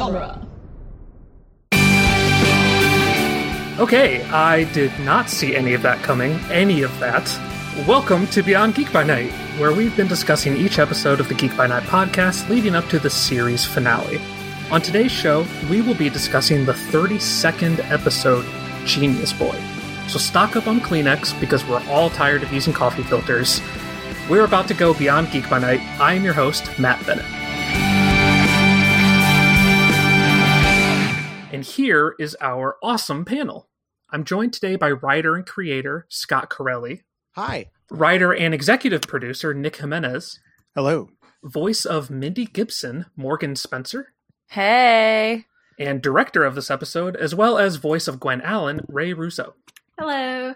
Genre. Okay, I did not see any of that coming, Welcome to Beyond Geek by Night, where we've been discussing each episode of the Geek by Night podcast leading up to the series finale. On today's show, we will be discussing the 32nd episode, Genius Boy. So stock up on Kleenex, because we're all tired of using coffee filters. We're about to go Beyond Geek by Night. I am your host, Matt Bennett. And here is our awesome panel. I'm joined today by writer and creator Scott Corelli. Hi. Writer and executive producer Nick Jimenez. Hello. Voice of Mindy Gibson, Morgan Spencer. Hey. And director of this episode, as well as voice of Gwen Allen, Ray Russo. Hello.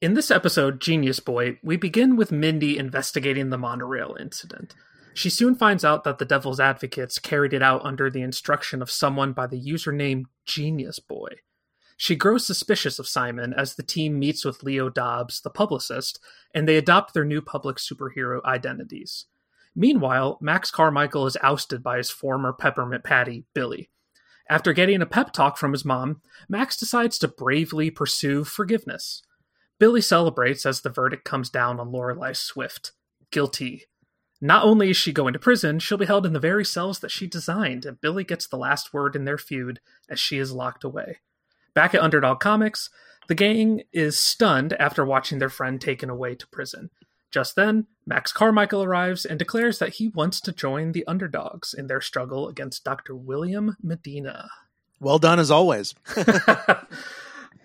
In this episode, Genius Boy, we begin with Mindy investigating the monorail incident. She soon finds out that the Devil's Advocates carried it out under the instruction of someone by the username Genius Boy. She grows suspicious of Simon as the team meets with Leo Dobbs, the publicist, and they adopt their new public superhero identities. Meanwhile, Max Carmichael is ousted by his former peppermint patty, Billy. After getting a pep talk from his mom, Max decides to bravely pursue forgiveness. Billy celebrates as the verdict comes down on Lorelei Swift. Guilty. Not only is she going to prison, she'll be held in the very cells that she designed, and Billy gets the last word in their feud as she is locked away. Back at Underdog Comics, the gang is stunned after watching their friend taken away to prison. Just then, Max Carmichael arrives and declares that he wants to join the Underdogs in their struggle against Dr. William Medina. Well done, as always.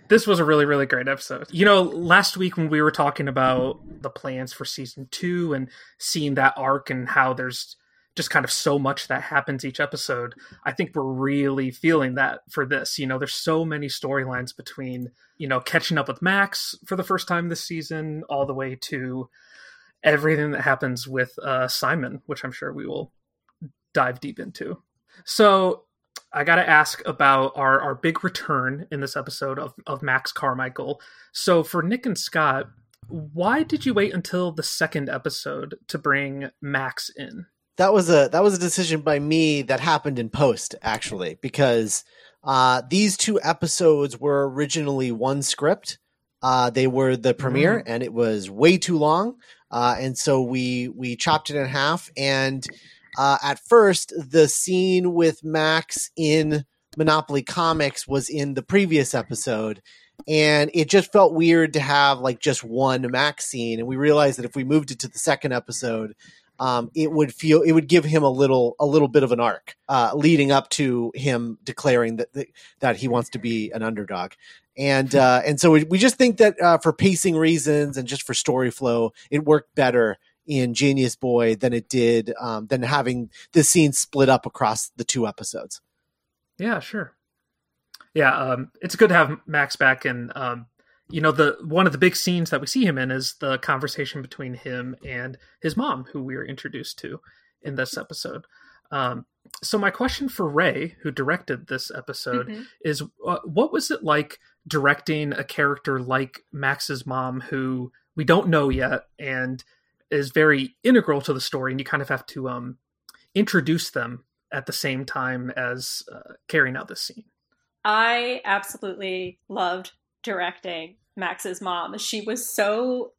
This was a really, really great episode. You know, last week when we were talking about the plans for season 2 and seeing that arc and how there's just kind of so much that happens each episode, I think we're really feeling that for this. You know, there's so many storylines between, you know, catching up with Max for the first time this season, all the way to everything that happens with Simon, which I'm sure we will dive deep into. So I got to ask about our big return in this episode of Max Carmichael. So for Nick and Scott, why did you wait until the second episode to bring Max in? That was a decision by me that happened in post, actually, because these two episodes were originally one script. They were the premiere, and it was way too long. And so we chopped it in half, and at first, the scene with Max in Monopoly Comics was in the previous episode, and it just felt weird to have like just one Max scene. And we realized that if we moved it to the second episode, it would give him a little bit of an arc leading up to him declaring that he wants to be an underdog. And so we just think that for pacing reasons and just for story flow, it worked better in Genius Boy than it did than having this scene split up across the two episodes. Yeah, sure. Yeah, it's good to have Max back, and you know, the one of the big scenes that we see him in is the conversation between him and his mom, who we are introduced to in this episode. So my question for Ray, who directed this episode, is what was it like directing a character like Max's mom, who we don't know yet, and is very integral to the story, and you kind of have to introduce them at the same time as carrying out this scene? I absolutely loved directing Max's mom. She was so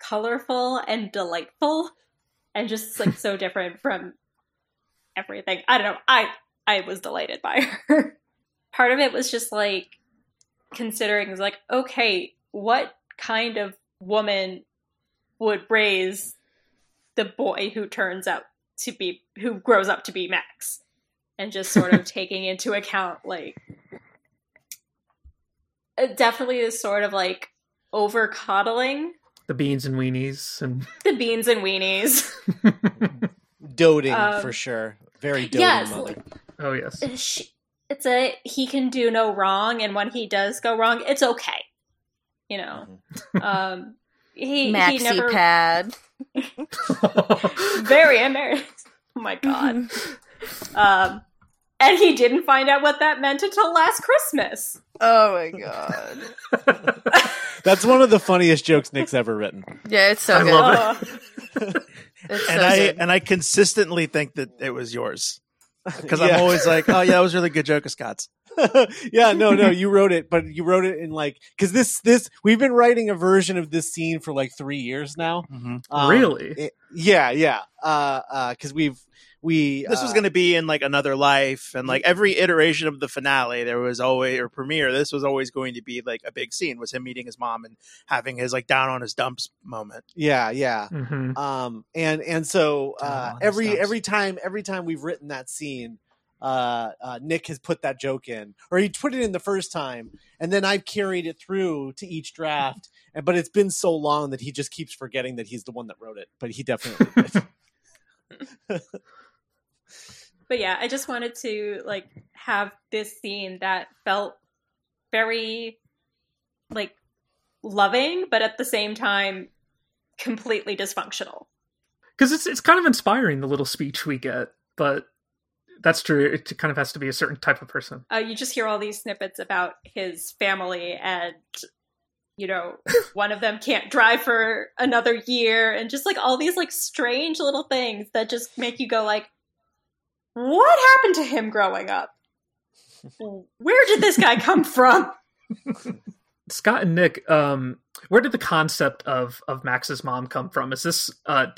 colorful and delightful and just like so different from everything. I don't know. I was delighted by her. Part of it was just like considering, was like, okay, what kind of woman would raise the boy who turns out to be, who grows up to be Max, and just sort of taking into account like definitely this sort of like over coddling, the beans and weenies doting, for sure. Very doting, yes, mother. Oh yes. It's a, he can do no wrong, and when he does go wrong, it's okay, you know. Maxi never... pad. Very embarrassing. Oh my god. And he didn't find out what that meant until last Christmas. Oh my god. That's one of the funniest jokes Nick's ever written. Yeah, it's so good. I love it. It's so good. I consistently think that it was yours. because I'm always like, oh yeah, that was a really good joke of Scott's. Yeah, no, you wrote it, but you wrote it in like, because this we've been writing a version of this scene for like 3 years now. Mm-hmm. Really? Yeah. Because this was going to be in like Another Life, and like every iteration of the finale, there was always, or premiere, this was always going to be like a big scene, was him meeting his mom and having his like down on his dumps moment. Yeah. Mm-hmm. And so every time we've written that scene, Nick has put that joke in, or he put it in the first time, and then I've carried it through to each draft. But it's been so long that he just keeps forgetting that he's the one that wrote it. But he definitely did. But yeah, I just wanted to like have this scene that felt very like loving, but at the same time completely dysfunctional. Because it's kind of inspiring, the little speech we get, but that's true. It kind of has to be a certain type of person. You just hear all these snippets about his family, and you know, one of them can't drive for another year, and just like all these like strange little things that just make you go like, what happened to him growing up? Where did this guy come from? Scott and Nick, where did the concept of Max's mom come from? Is this, do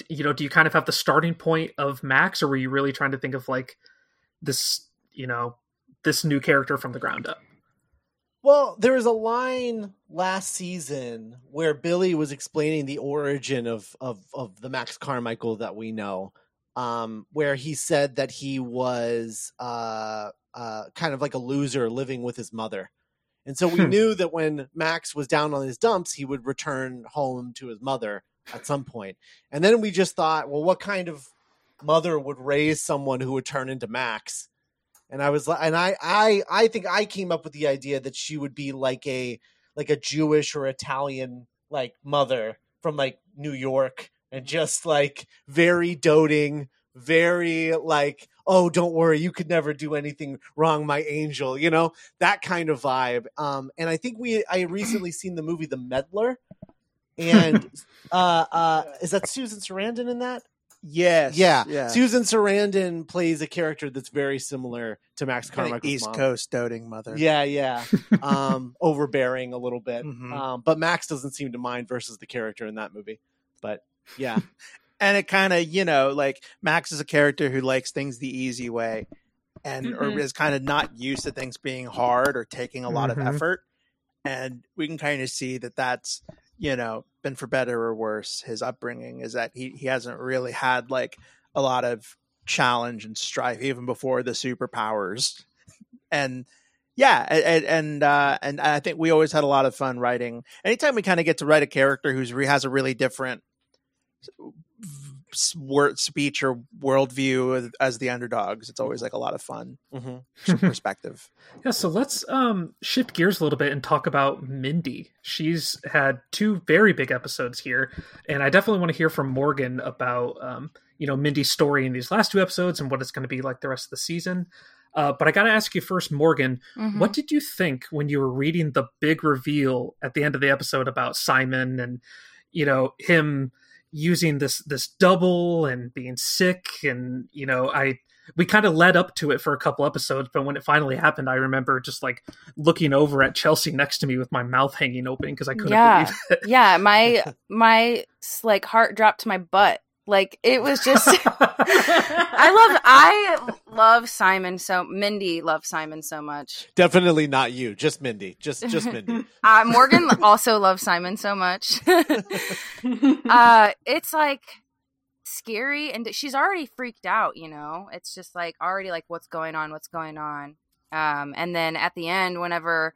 you kind of have the starting point of Max, or were you really trying to think of like this, you know, this new character from the ground up? Well, there was a line last season where Billy was explaining the origin of the Max Carmichael that we know, where he said that he was kind of like a loser living with his mother. And so we knew that when Max was down on his dumps, he would return home to his mother at some point. And then we just thought, well, what kind of mother would raise someone who would turn into Max? And I was like, and I think I came up with the idea that she would be like a Jewish or Italian like mother from like New York, and just like very doting, very like, oh, don't worry, you could never do anything wrong, my angel, you know, that kind of vibe. And I think I recently seen the movie The Meddler, and is that Susan Sarandon in that? Yes. Yeah. Susan Sarandon plays a character that's very similar to Max Carmichael's East mom. Coast doting mother. Yeah. Overbearing a little bit. Mm-hmm. But Max doesn't seem to mind versus the character in that movie. But yeah. And it kind of, you know, like Max is a character who likes things the easy way, and or is kind of not used to things being hard or taking a lot of effort. And we can kind of see that that's, you know, been for better or worse. His upbringing is that he hasn't really had like a lot of challenge and strife even before the superpowers. And yeah. And I think we always had a lot of fun writing. Anytime we kind of get to write a character who's has a really different word, speech, or worldview as the underdogs, it's always like a lot of fun perspective. Yeah, so let's shift gears a little bit and talk about Mindy. She's had two very big episodes here, and I definitely want to hear from Morgan about Mindy's story in these last two episodes and what it's going to be like the rest of the season. But I got to ask you first, Morgan, what did you think when you were reading the big reveal at the end of the episode about Simon and, you know, him using this double and being sick? And, you know, we kind of led up to it for a couple episodes, but when it finally happened, I remember just like looking over at Chelsea next to me with my mouth hanging open because I couldn't believe it. Yeah, my like heart dropped to my butt. Like, it was just Mindy loves Simon so much. Definitely not you, just Mindy. Just Mindy. Morgan also loves Simon so much. It's like scary, and she's already freaked out, you know. It's just like already like what's going on. And then at the end, whenever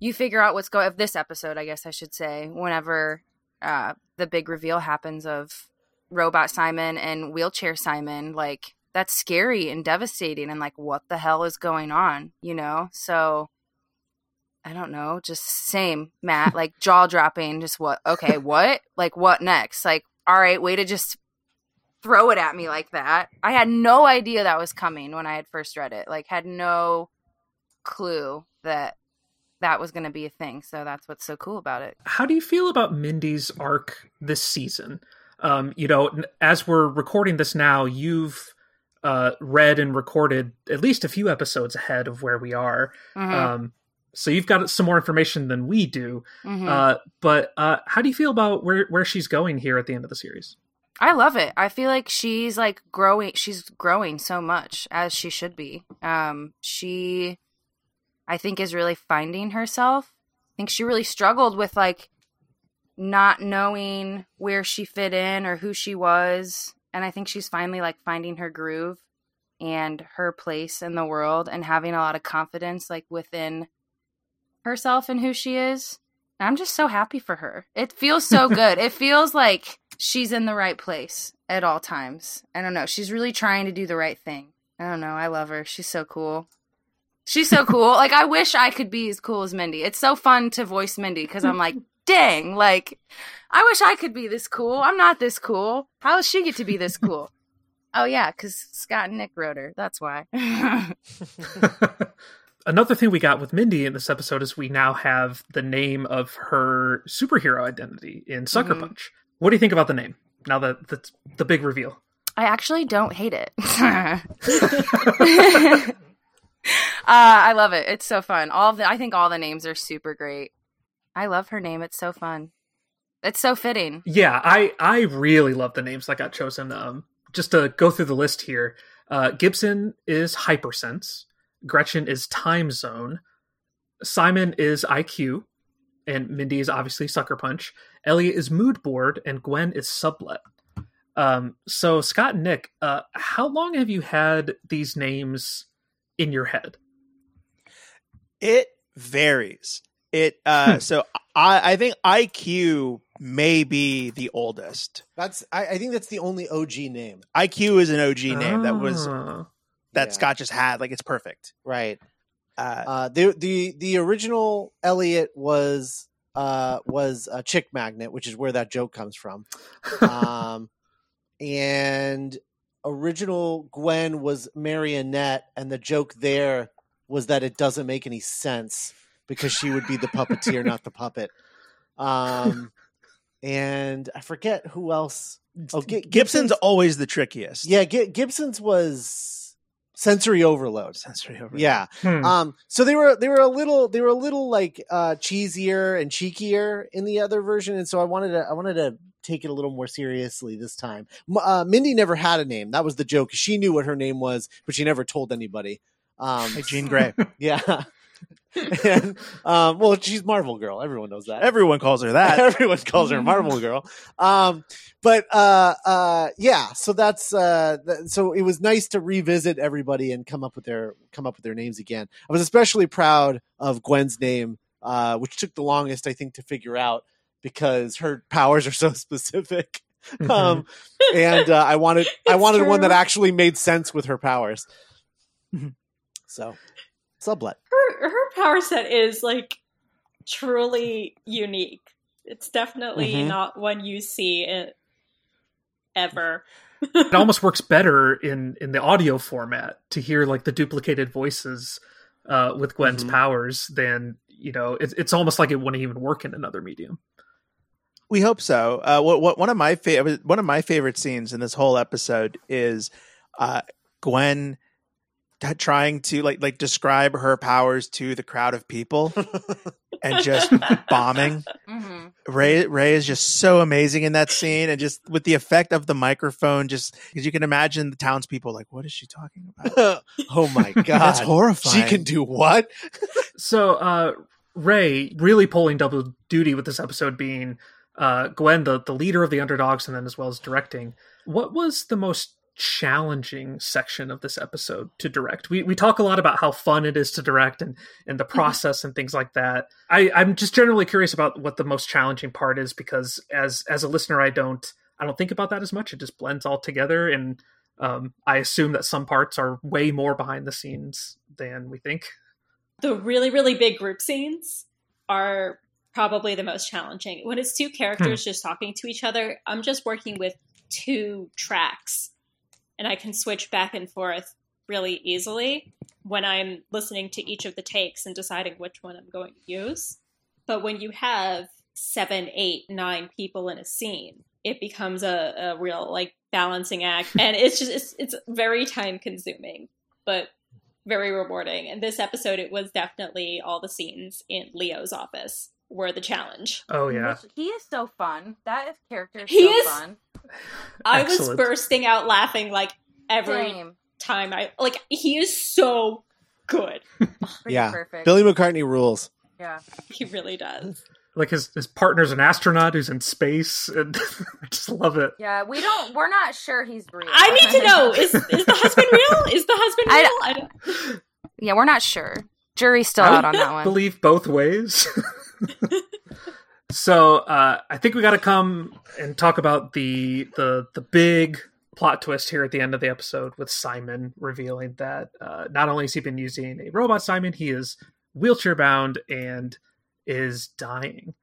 you figure out what's going on, this episode, I guess I should say, whenever the big reveal happens of Robot Simon and Wheelchair Simon, like, that's scary and devastating, and like, what the hell is going on, you know? So I don't know, just same, Matt, like jaw dropping, just what like what next? Like, all right, way to just throw it at me like that. I had no idea that was coming when I had first read it, like had no clue that was going to be a thing. So that's what's so cool about it. How do you feel about Mindy's arc this season? As we're recording this now, you've read and recorded at least a few episodes ahead of where we are. Mm-hmm. So you've got some more information than we do. Mm-hmm. But how do you feel about where she's going here at the end of the series? I love it. I feel like she's like growing. She's growing so much, as she should be. She, I think, is really finding herself. I think she really struggled with like not knowing where she fit in or who she was. And I think she's finally like finding her groove and her place in the world and having a lot of confidence like within herself and who she is. And I'm just so happy for her. It feels so good. It feels like she's in the right place at all times. I don't know. She's really trying to do the right thing. I don't know. I love her. She's so cool. She's so cool. Like, I wish I could be as cool as Mindy. It's so fun to voice Mindy because I'm like, dang, like, I wish I could be this cool. I'm not this cool. How does she get to be this cool? Oh, yeah, because Scott and Nick wrote her. That's why. Another thing we got with Mindy in this episode is we now have the name of her superhero identity in Sucker Punch. What do you think about the name now that that's the big reveal? I actually don't hate it. I love it. It's so fun. I think all the names are super great. I love her name. It's so fun. It's so fitting. Yeah, I really love the names that got chosen. Just to go through the list here, Gibson is Hypersense, Gretchen is Time Zone, Simon is IQ, and Mindy is obviously Sucker Punch. Elliot is Mood Board, and Gwen is Sublet. So Scott and Nick, how long have you had these names in your head? It varies. So I think IQ may be the oldest. I think that's the only OG name. IQ is an OG name that Scott just had. Like, it's perfect, right? The original Elliot was a Chick Magnet, which is where that joke comes from. And original Gwen was Marionette, and the joke there was that it doesn't make any sense, because she would be the puppeteer, not the puppet. And I forget who else. Oh, Gibson's always the trickiest. Yeah, Gibson's was sensory overload. Yeah. So they were a little like cheesier and cheekier in the other version, and so I wanted to take it a little more seriously this time. Mindy never had a name. That was the joke. She knew what her name was, but she never told anybody. Like Jean Grey. Yeah. And, well, she's Marvel Girl. Everyone knows that. Everyone calls her that. Everyone calls her Marvel Girl. So that's so it was nice to revisit everybody and come up with their names again. I was especially proud of Gwen's name, which took the longest, I think, to figure out because her powers are so specific. And I wanted one that actually made sense with her powers. So. Sublet. Her power set is like truly unique. It's definitely not one you see it ever. It almost works better in the audio format to hear like the duplicated voices with Gwen's powers than, you know, it's almost like it wouldn't even work in another medium. We hope so. One of my favorite scenes in this whole episode is Gwen trying to like describe her powers to the crowd of people and just bombing. Ray is just so amazing in that scene, and just with the effect of the microphone, just because you can imagine the townspeople like, what is she talking about? Oh my god, that's horrifying. She can do what? So Ray really pulling double duty with this episode, being Gwen the leader of the underdogs, and then as well as directing. What was the most challenging section of this episode to direct? We talk a lot about how fun it is to direct and the process and things like that. I'm just generally curious about what the most challenging part is, because as a listener, I don't think about that as much. It just blends all together, and I assume that some parts are way more behind the scenes than we think. The really, really big group scenes are probably the most challenging. When it's two characters just talking to each other, I'm just working with two tracks, and I can switch back and forth really easily when I'm listening to each of the takes and deciding which one I'm going to use. But when you have 7, 8, 9 people in a scene, it becomes a real like balancing act. And it's just, it's very time consuming, but very rewarding. And this episode, it was definitely all the scenes in Leo's office were the challenge. Oh yeah. He is so fun. That character is so fun. I was bursting out laughing like every time. He is so good. Yeah. Perfect. Billy McCartney rules. Yeah. He really does. Like his partner's an astronaut who's in space, and I just love it. Yeah, we're not sure he's real. I need to know. Is the husband real? Is the husband real? I don't... Yeah, we're not sure. Jury's still out on that one. I believe both ways. So I think we got to come and talk about the big plot twist here at the end of the episode with Simon revealing that not only has he been using a robot Simon, he is wheelchair bound and is dying.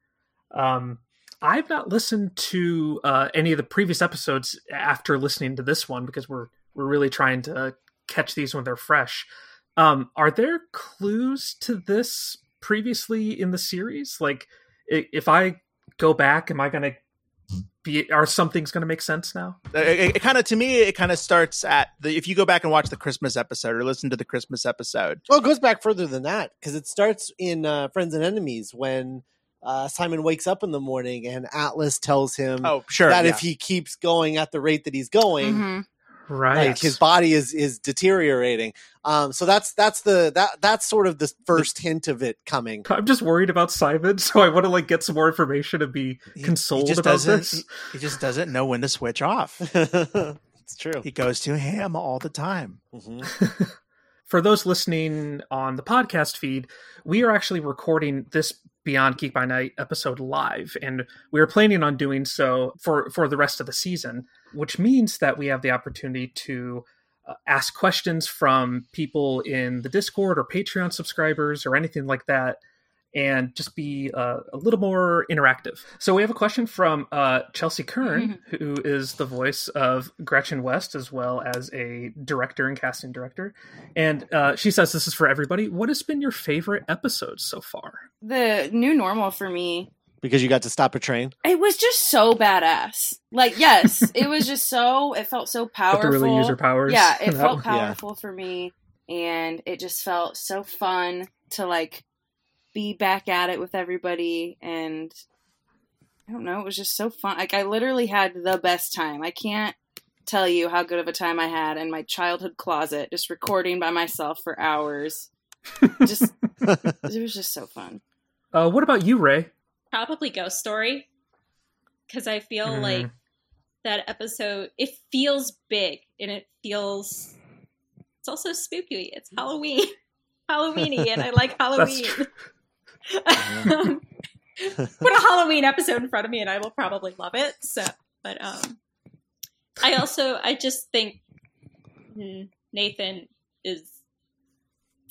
I've not listened to any of the previous episodes after listening to this one because we're really trying to catch these when they're fresh. Are there clues to this previously in the series? Like, if I go back, am I going to be, are some things going to make sense now? It kind of, to me, it kind of starts at the, if you go back and watch the Christmas episode or listen to the Christmas episode. Well, it goes back further than that because it starts in Friends and Enemies when Simon wakes up in the morning and Atlas tells him that if he keeps going at the rate that he's going, right, like his body is deteriorating. So that's sort of the first hint of it coming. I'm just worried about Simon, so I want to like get some more information and be consoled about this. He just doesn't know when to switch off. It's true. He goes to ham all the time. Mm-hmm. For those listening on the podcast feed, we are actually recording this Beyond Geek by Night episode live, and we are planning on doing so for the rest of the season, which means that we have the opportunity to ask questions from people in the Discord or Patreon subscribers or anything like that, and just be a little more interactive. So we have a question from Chelsea Kern, who is the voice of Gretchen West, as well as a director and casting director. And she says, this is for everybody. What has been your favorite episode so far? The New Normal for me. Because you got to stop a train? It was just so badass. Like, yes, it was just so, it felt so powerful. But to really use your powers. Yeah, it felt powerful for me. And it just felt so fun to like, be back at it with everybody, and I don't know, it was just so fun. Like, I literally had the best time. I can't tell you how good of a time I had in my childhood closet, just recording by myself for hours. Just it was just so fun. What about you, Ray? Probably Ghost Story, because I feel like that episode, it feels big, and it feels, it's also spooky. It's Halloweeny, and I like Halloween. Put a Halloween episode in front of me and I will probably love it. So, but I just think Nathan is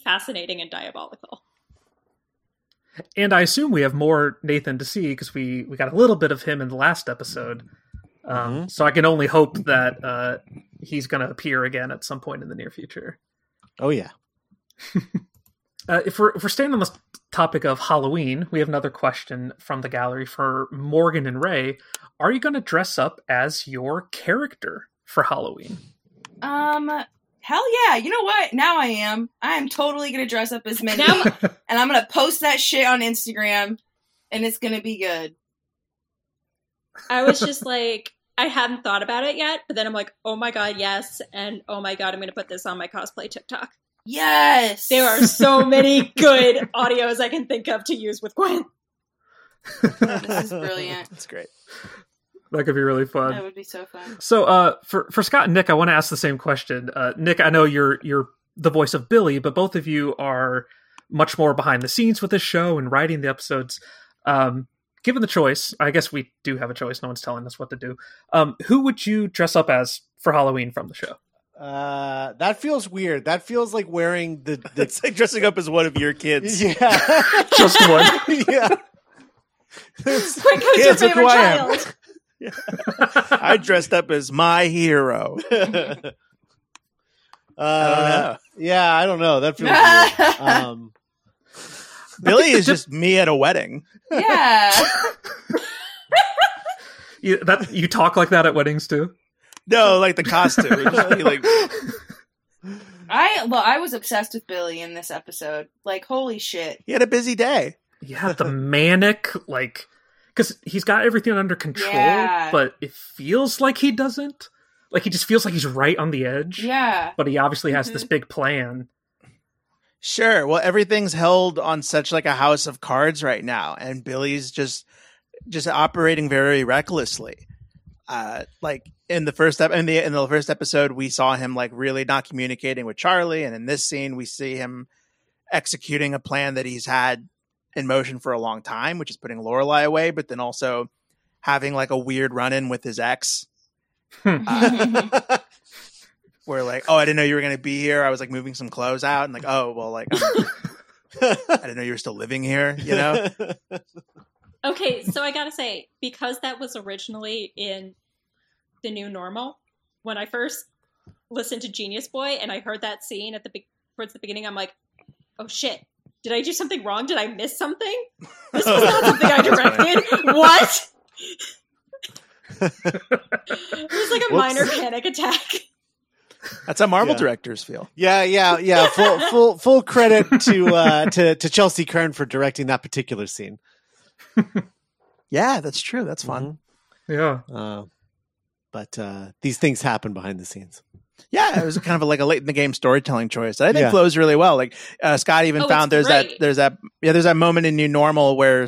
fascinating and diabolical. And I assume we have more Nathan to see because we got a little bit of him in the last episode. So I can only hope that he's going to appear again at some point in the near future. Oh yeah. If we're staying on the topic of Halloween, we have another question from the gallery for Morgan and Ray. Are you going to dress up as your character for Halloween? Hell yeah. You know what? Now I am. I am totally going to dress up as Mindy. And I'm going to post that shit on Instagram. And it's going to be good. I was just like, I hadn't thought about it yet. But then I'm like, oh my God, yes. And oh my God, I'm going to put this on my cosplay TikTok. Yes! There are so many good audios I can think of to use with Gwen. This is brilliant. That's great. That could be really fun. That would be so fun. So for Scott and Nick, I want to ask the same question. Nick, I know you're the voice of Billy, but both of you are much more behind the scenes with this show and writing the episodes. Given the choice, I guess we do have a choice. No one's telling us what to do. Who would you dress up as for Halloween from the show? That feels weird. That feels like wearing the it's like dressing up as one of your kids. Yeah. Just one. Yeah. It's like, who's your favorite child? Yeah. I dressed up as my hero. Yeah, I don't know. That feels weird. Billy is just me at a wedding. Yeah. You talk like that at weddings too? No, like the costume. It'd just be like... I was obsessed with Billy in this episode. Like, holy shit. He had a busy day. Yeah, the manic, like... Because he's got everything under control, yeah. But it feels like he doesn't. Like, he just feels like he's right on the edge. Yeah. But he obviously has this big plan. Sure. Well, everything's held on such, like, a house of cards right now. And Billy's just operating very recklessly. Like, in the first episode, we saw him, like, really not communicating with Charlie. And in this scene, we see him executing a plan that he's had in motion for a long time, which is putting Lorelei away, but then also having like a weird run-in with his ex. Where like, oh, I didn't know you were going to be here. I was like moving some clothes out and like, oh, well, like, I didn't know you were still living here, you know? Okay. So I got to say, because that was originally in The New Normal, when I first listened to Genius Boy and I heard that scene at towards the beginning, I'm like, oh shit. Did I do something wrong? Did I miss something? This was not something I directed. What? It was like a minor panic attack. That's how Marvel directors feel. Yeah. Full credit to Chelsea Kern for directing that particular scene. Yeah, that's true. That's fun. Mm-hmm. Yeah. But these things happen behind the scenes. Yeah, it was kind of a late in the game storytelling choice that I think flows really well. Like Scott even found there's that moment in New Normal where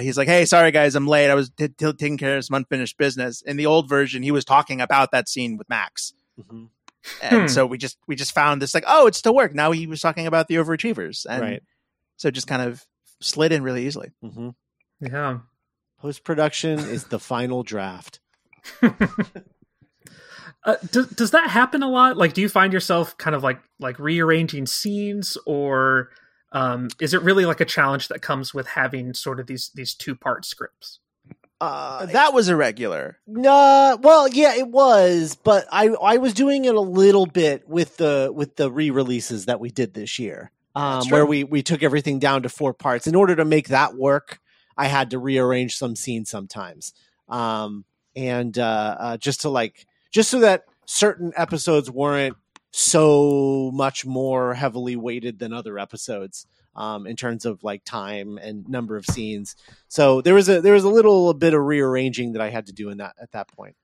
he's like, "Hey, sorry guys, I'm late. I was taking care of some unfinished business." In the old version, he was talking about that scene with Max, and so we just found this like, "Oh, it's still work." Now he was talking about the overachievers, and so it just kind of slid in really easily. Mm-hmm. Yeah, post-production is the final draft. Does that happen a lot? Like, do you find yourself kind of like rearranging scenes, or is it really like a challenge that comes with having sort of these two-part scripts? That was irregular. Well, it was, but I was doing it a little bit with the re-releases that we did this year, where we took everything down to 4 parts. In order to make that work, I had to rearrange some scenes sometimes, and just to like. Just so that certain episodes weren't so much more heavily weighted than other episodes in terms of like time and number of scenes. So there was a little bit of rearranging that I had to do in that at that point.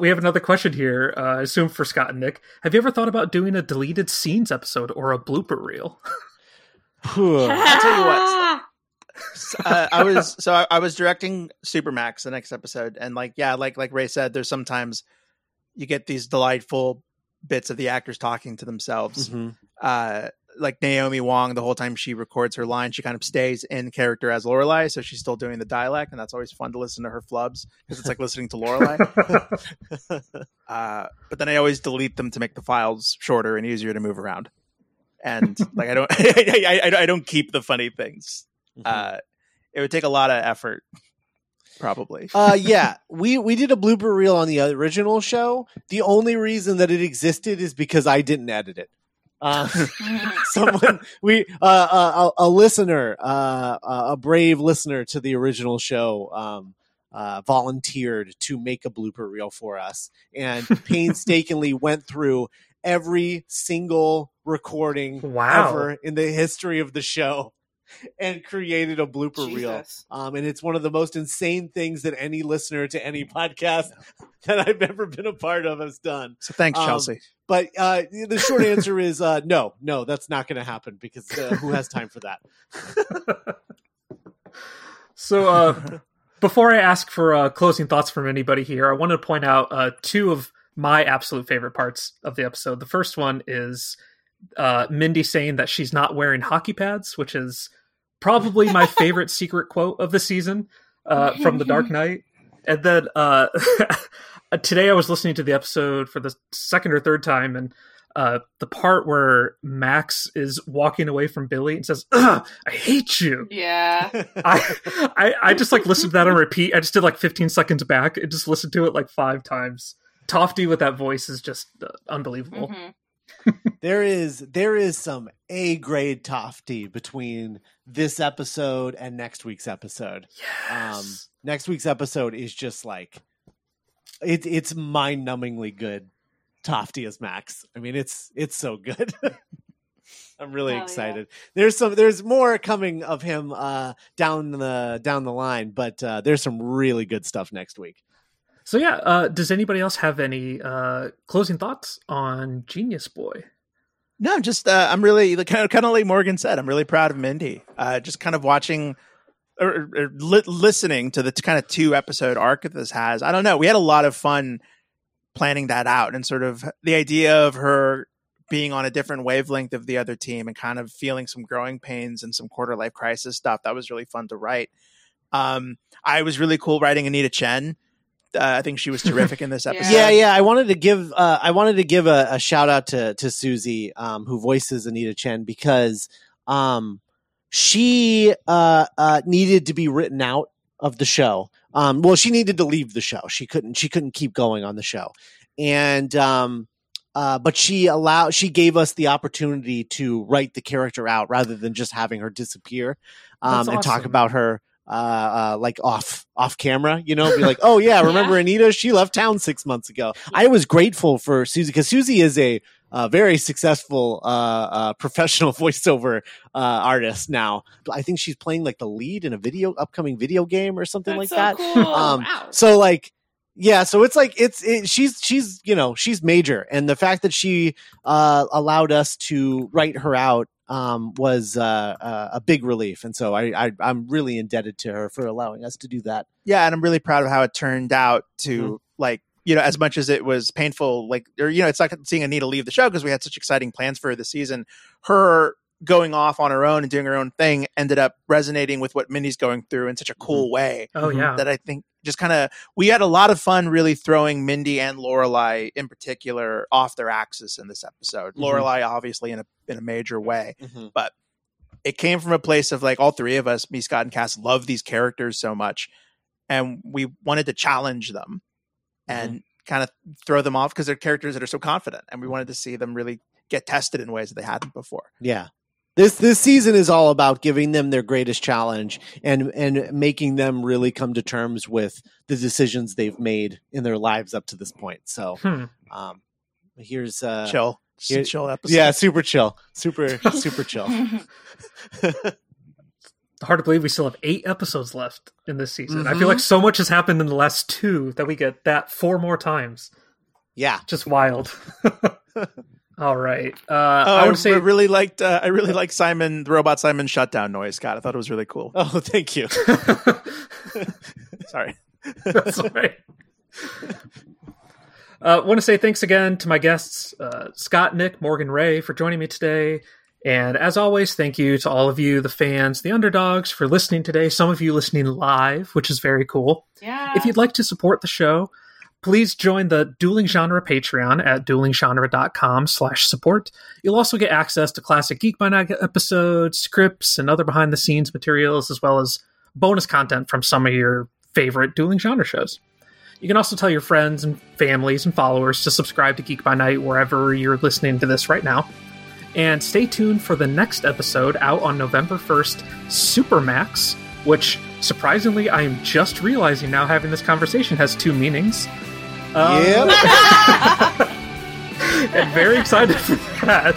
We have another question here, I assume for Scott and Nick. Have you ever thought about doing a deleted scenes episode or a blooper reel? I'll tell you what. I was directing Supermax, the next episode, and like Ray said, there's sometimes. You get these delightful bits of the actors talking to themselves. Mm-hmm. Like Naomi Wong, the whole time she records her line, she kind of stays in character as Lorelei. So she's still doing the dialect. And that's always fun to listen to her flubs because it's like listening to Lorelei. But then I always delete them to make the files shorter and easier to move around. And like, I don't keep the funny things. Mm-hmm. It would take a lot of effort. Probably. We did a blooper reel on the original show. The only reason that it existed is because I didn't edit it. A brave listener to the original show, volunteered to make a blooper reel for us and painstakingly went through every single recording ever in the history of the show. And created a blooper reel. And it's one of the most insane things that any listener to any podcast that I've ever been a part of has done. So thanks, Chelsea. But the short answer is no, that's not going to happen because who has time for that? So before I ask for closing thoughts from anybody here, I wanted to point out 2 of my absolute favorite parts of the episode. The first one is Mindy saying that she's not wearing hockey pads, which is probably my favorite secret quote of the season from The Dark Knight. And then today I was listening to the episode for the second or third time, and the part where Max is walking away from Billy and says, "Ugh, I hate you." Yeah. I just like listened to that on repeat. I just did like 15 seconds back and just listened to it like 5 times. Tofty with that voice is just unbelievable. Mm-hmm. There is some A grade Tofty between this episode and next week's episode. Yes. Next week's episode is just like It's mind-numbingly good. Tofty as Max. I mean, it's so good. I'm really excited. Yeah. There's more coming of him down the line, but there's some really good stuff next week. So yeah, does anybody else have any closing thoughts on Genius Boy? No, just I'm really kind of like Morgan said. I'm really proud of Mindy. Just kind of watching or listening to the kind of 2-episode arc that this has. I don't know. We had a lot of fun planning that out, and sort of the idea of her being on a different wavelength of the other team and kind of feeling some growing pains and some quarter life crisis stuff. That was really fun to write. I was really cool writing Anita Chen. I think she was terrific in this episode. Yeah. I wanted to give a shout out to Susie, who voices Anita Chen, because she needed to be written out of the show. Well, she needed to leave the show. She couldn't keep going on the show. And but she gave us the opportunity to write the character out rather than just having her disappear and talk about her like off camera, you know, be like, oh yeah, remember yeah. Anita, she left town 6 months ago. Yeah. I was grateful for Susie, because Susie is a very successful professional voiceover artist now. I think she's playing like the lead in upcoming video game or something. That's like so that. Cool. Wow. So like, yeah, so it's like she's you know, she's major, and the fact that she allowed us to write her out was a big relief, and so I'm really indebted to her for allowing us to do that. Yeah, and I'm really proud of how it turned out to like, you know, as much as it was painful, like, or you know, it's like seeing Anita leave the show because we had such exciting plans for her this season. Her going off on her own and doing her own thing ended up resonating with what Mindy's going through in such a cool way. Oh yeah, that I think just kind of, we had a lot of fun really throwing Mindy and Lorelei in particular off their axis in this episode. Lorelei obviously in a major way, but it came from a place of like all three of us, me, Scott, and Cass, love these characters so much, and we wanted to challenge them and kind of throw them off because they're characters that are so confident, and we wanted to see them really get tested in ways that they hadn't before. Yeah. This season is all about giving them their greatest challenge and making them really come to terms with the decisions they've made in their lives up to this point. So here's chill episode. Yeah, super chill. Super chill. Hard to believe we still have 8 episodes left in this season. I feel like so much has happened in the last 2 that we get that 4 more times. Yeah. Just wild. All right. I would say I really liked Simon, the robot Simon shutdown noise, Scott. I thought it was really cool. Oh, thank you. Sorry. That's all right. Want to say thanks again to my guests, Scott, Nick, Morgan, Ray, for joining me today. And as always, thank you to all of you, the fans, the underdogs, for listening today. Some of you listening live, which is very cool. Yeah. If you'd like to support the show, please join the Dueling Genre Patreon at duelinggenre.com/support. You'll also get access to classic Geek by Night episodes, scripts, and other behind-the-scenes materials, as well as bonus content from some of your favorite Dueling Genre shows. You can also tell your friends and families and followers to subscribe to Geek by Night wherever you're listening to this right now. And stay tuned for the next episode out on November 1st, Supermax, which, surprisingly, I am just realizing now having this conversation has 2 meanings. Yep. And very excited for that.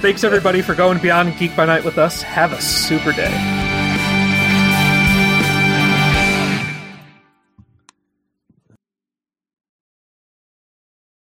Thanks everybody for going beyond Geek by Night with us. Have a super day.